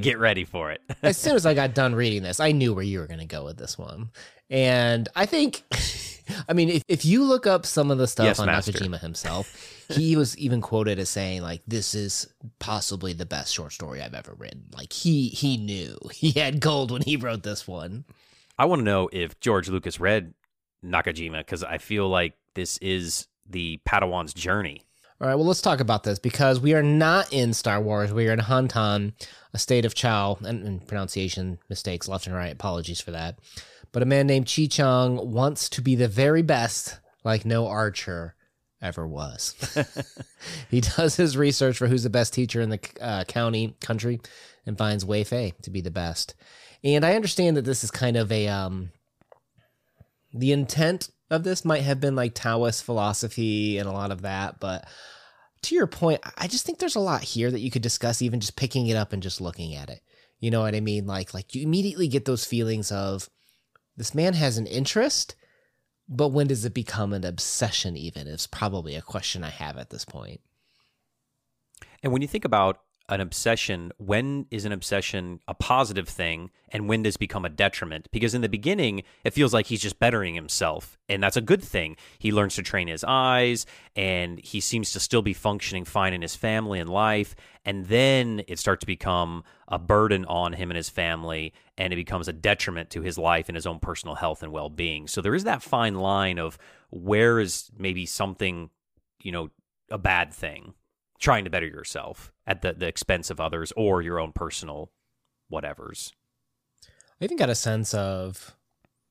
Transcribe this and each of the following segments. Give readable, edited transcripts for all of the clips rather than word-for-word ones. get ready for it. As soon as I got done reading this, I knew where you were going to go with this one. And I think, I mean, if you look up some of the stuff on Master Nakajima himself, he was even quoted as saying, like, this is possibly the best short story I've ever written. Like, he knew. He had gold when he wrote this one. I want to know if George Lucas read Nakajima, because I feel like this is the Padawan's journey. All right, well, let's talk about this, because we are not in Star Wars. We are in Hantan, a state of Chao, and pronunciation mistakes left and right. Apologies for that. But a man named Chi Chang wants to be the very best, like no archer ever was. He does his research for who's the best teacher in the country, and finds Wei Fei to be the best. And I understand that this is kind of a the intent of this might have been like Taoist philosophy and a lot of that. But to your point, I just think there's a lot here that you could discuss, even just picking it up and just looking at it. You know what I mean? Like you immediately get those feelings of this man has an interest, but when does it become an obsession even is probably a question I have at this point. And when you think about an obsession, when is an obsession a positive thing, and when does it become a detriment? Because in the beginning, it feels like he's just bettering himself, and that's a good thing. He learns to train his eyes, and he seems to still be functioning fine in his family and life, and then it starts to become a burden on him and his family, and it becomes a detriment to his life and his own personal health and well-being. So there is that fine line of where is maybe something, you know, a bad thing, trying to better yourself at the expense of others or your own personal whatevers. I even got a sense of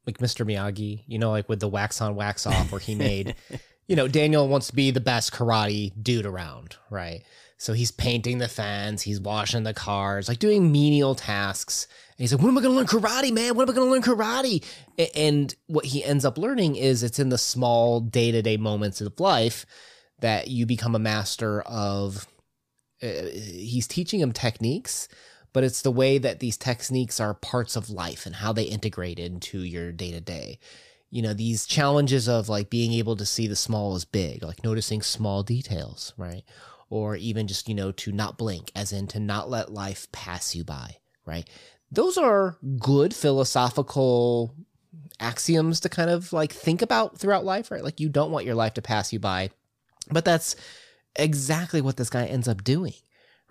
like Mr. Miyagi, you know, like with the wax on, wax off, where he made, you know, Daniel wants to be the best karate dude around, right? So he's painting the fence, he's washing the cars, like doing menial tasks. And he's like, when am I going to learn karate, man? When am I going to learn karate? And what he ends up learning is it's in the small day-to-day moments of life that you become a master of. He's teaching him techniques, but it's the way that these techniques are parts of life and how they integrate into your day-to-day. You know, these challenges of like being able to see the small as big, like noticing small details, right? Or even just, you know, to not blink, as in to not let life pass you by, right? Those are good philosophical axioms to kind of like think about throughout life, right? Like you don't want your life to pass you by. But that's exactly what this guy ends up doing,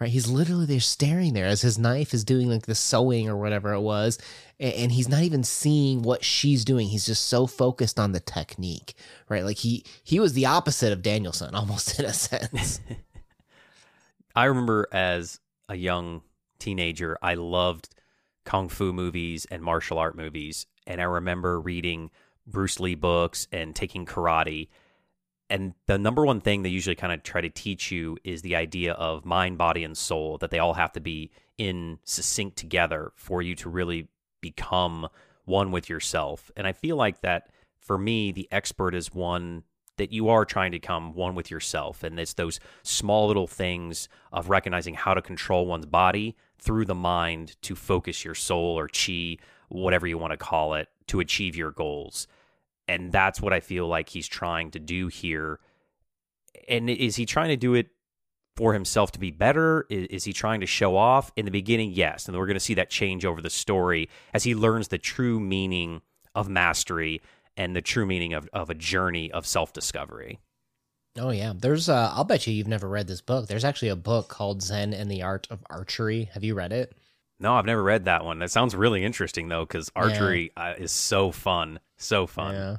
right? He's literally there staring there as his knife is doing like the sewing or whatever it was. And he's not even seeing what she's doing. He's just so focused on the technique, right? Like he was the opposite of Danielson almost in a sense. I remember as a young teenager, I loved kung fu movies and martial art movies. And I remember reading Bruce Lee books and taking karate. And the number one thing they usually kind of try to teach you is the idea of mind, body, and soul, that they all have to be in sync together for you to really become one with yourself. And I feel like that, for me, The Expert is one that you are trying to become one with yourself. And it's those small little things of recognizing how to control one's body through the mind to focus your soul or chi, whatever you want to call it, to achieve your goals. And that's what I feel like he's trying to do here. And is he trying to do it for himself to be better? Is he trying to show off? In the beginning, yes. And we're going to see that change over the story as he learns the true meaning of mastery and the true meaning of a journey of self-discovery. Oh, yeah. There's, I'll bet you've never read this book. There's actually a book called Zen and the Art of Archery. Have you read it? No, I've never read that one. That sounds really interesting, though, because archery is so fun. So fun. Yeah.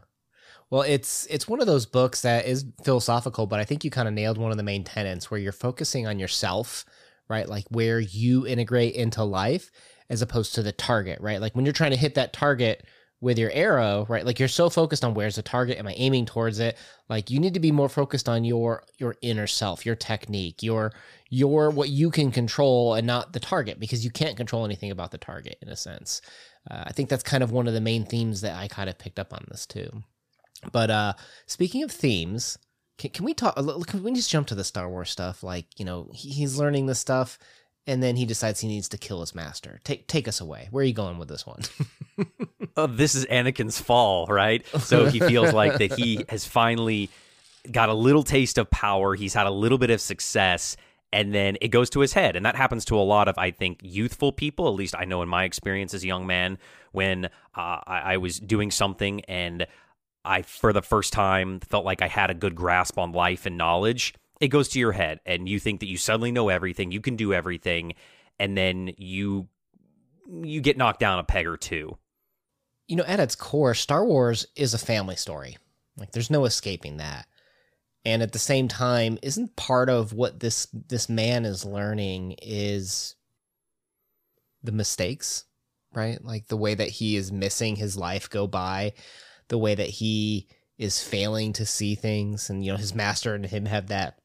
Well, it's one of those books that is philosophical, but I think you kind of nailed one of the main tenets where you're focusing on yourself, right? Like where you integrate into life as opposed to the target, right? Like when you're trying to hit that target with your arrow, right? Like you're so focused on where's the target? Am I aiming towards it? Like you need to be more focused on your inner self, your technique, your what you can control and not the target, because you can't control anything about the target in a sense. I think that's kind of one of the main themes that I kind of picked up on this too. But speaking of themes, can we talk? Can we just jump to the Star Wars stuff? Like, you know, he's learning this stuff and then he decides he needs to kill his master. Take us away. Where are you going with this one? This is Anakin's fall, right? So he feels like that he has finally got a little taste of power. He's had a little bit of success, and then it goes to his head. And that happens to a lot of, I think, youthful people. At least I know in my experience as a young man, when I was doing something and I, for the first time, felt like I had a good grasp on life and knowledge, it goes to your head and you think that you suddenly know everything, you can do everything, and then you get knocked down a peg or two. You know, at its core, Star Wars is a family story. Like there's no escaping that. And at the same time, isn't part of what this man is learning is the mistakes, right? Like the way that he is missing his life go by, the way that he is failing to see things, and you know, his master and him have that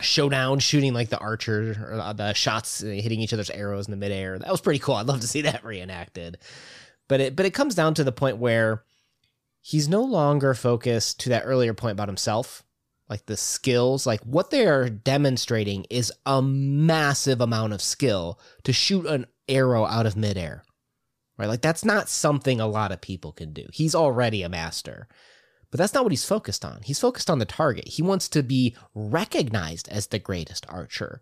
showdown shooting like the archer, or the shots hitting each other's arrows in the midair. That was pretty cool. I'd love to see that reenacted. But it comes down to the point where he's no longer focused to that earlier point about himself, like the skills, like what they are demonstrating is a massive amount of skill to shoot an arrow out of midair, right? Like that's not something a lot of people can do. He's already a master. But that's not what he's focused on. He's focused on the target. He wants to be recognized as the greatest archer.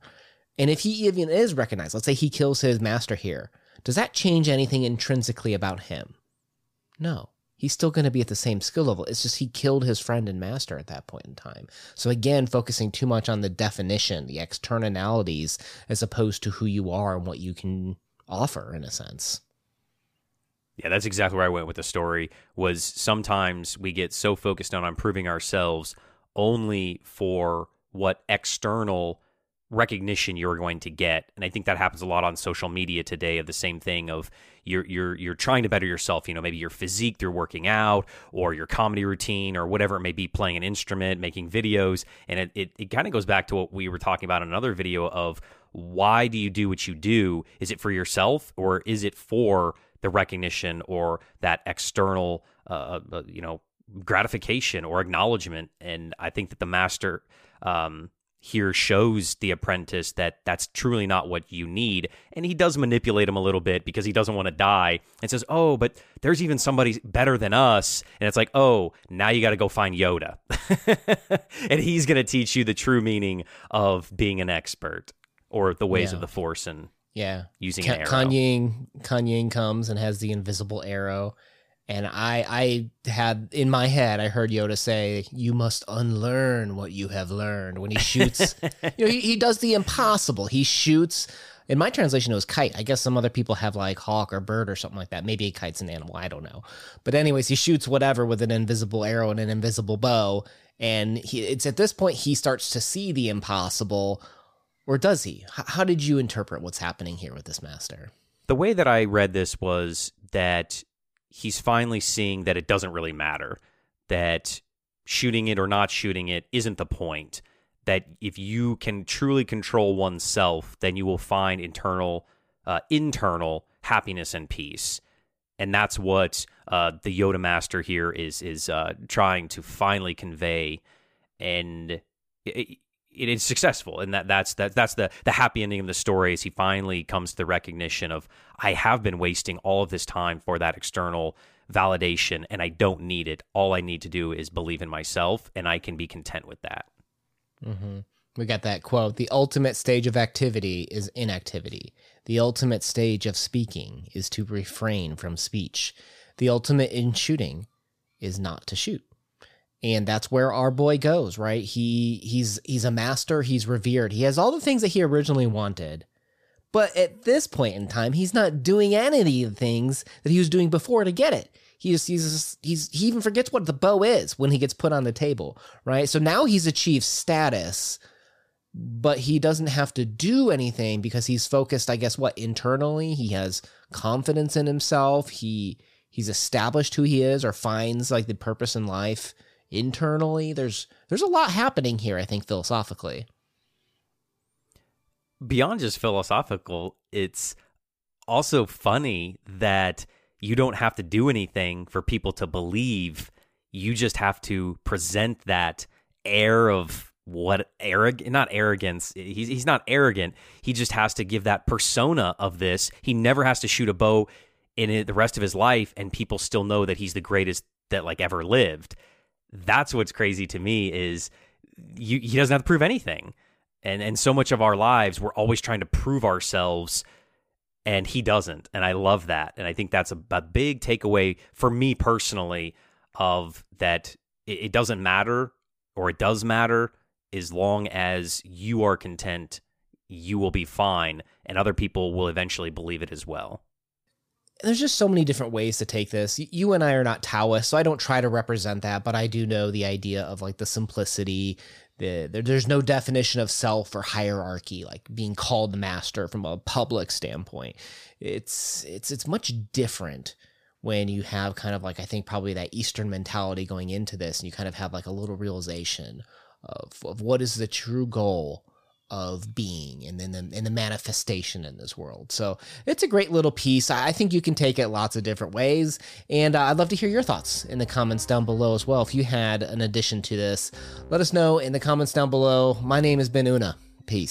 And if he even is recognized, let's say he kills his master here, does that change anything intrinsically about him? No. He's still going to be at the same skill level. It's just he killed his friend and master at that point in time. So again, focusing too much on the definition, the externalities, as opposed to who you are and what you can offer in a sense. Yeah, that's exactly where I went with the story, was sometimes we get so focused on improving ourselves only for what external recognition you're going to get. And I think that happens a lot on social media today, of the same thing of you're trying to better yourself, you know, maybe your physique through working out or your comedy routine or whatever it may be, playing an instrument, making videos. And it kind of goes back to what we were talking about in another video of, why do you do what you do? Is it for yourself, or is it for the recognition or that external, gratification or acknowledgement? And I think that the master here shows the apprentice that that's truly not what you need. And he does manipulate him a little bit because he doesn't want to die, and says, oh, but there's even somebody better than us. And it's like, oh, now you got to go find Yoda. And he's going to teach you the true meaning of being an expert, or the ways of the Force, and using an arrow. Kanyin comes and has the invisible arrow, and I had in my head, I heard Yoda say, "You must unlearn what you have learned." When he shoots, you know, he does the impossible. He shoots. In my translation, it was kite. I guess some other people have like hawk or bird or something like that. Maybe a kite's an animal. I don't know. But anyways, he shoots whatever with an invisible arrow and an invisible bow, and it's at this point he starts to see the impossible. Or does he? How did you interpret what's happening here with this master? The way that I read this was that he's finally seeing that it doesn't really matter, that shooting it or not shooting it isn't the point, that if you can truly control oneself, then you will find internal happiness and peace. And that's what the Yoda master here is trying to finally convey. And it is successful, and that's the happy ending of the story, is he finally comes to the recognition of, I have been wasting all of this time for that external validation, and I don't need it. All I need to do is believe in myself, and I can be content with that. Mm-hmm. We got that quote, "The ultimate stage of activity is inactivity. The ultimate stage of speaking is to refrain from speech. The ultimate in shooting is not to shoot." And that's where our boy goes, right? He's a master. He's revered. He has all the things that he originally wanted, But at this point in time, he's not doing any of the things that he was doing before to get it. He just he even forgets what the bow is when he gets put on the table, right? So now he's achieved status, but he doesn't have to do anything because he's focused, I guess, what, internally? He has confidence in himself. He's established who he is, or finds like the purpose in life internally. There's a lot happening here, I think, philosophically. Beyond just philosophical, it's also funny that you don't have to do anything for people to believe. You just have to present that air of what, not arrogance. He's not arrogant. He just has to give that persona of this. He never has to shoot a bow in the rest of his life, and people still know that he's the greatest that like ever lived. That's what's crazy to me is he doesn't have to prove anything. And so much of our lives, we're always trying to prove ourselves, and he doesn't. And I love that. And I think that's a big takeaway for me personally of that it doesn't matter, or it does matter, as long as you are content, you will be fine, and other people will eventually believe it as well. There's just so many different ways to take this. You and I are not Taoists, so I don't try to represent that, but I do know the idea of like the simplicity. There's no definition of self or hierarchy, like being called master from a public standpoint. It's much different when you have kind of like, I think probably that Eastern mentality going into this, and you kind of have like a little realization of what is the true goal of being, and then the manifestation in this world. So it's a great little piece. I think you can take it lots of different ways, and I'd love to hear your thoughts in the comments down below as well. If you had an addition to this, let us know in the comments down below. My name is Ben Una. Peace.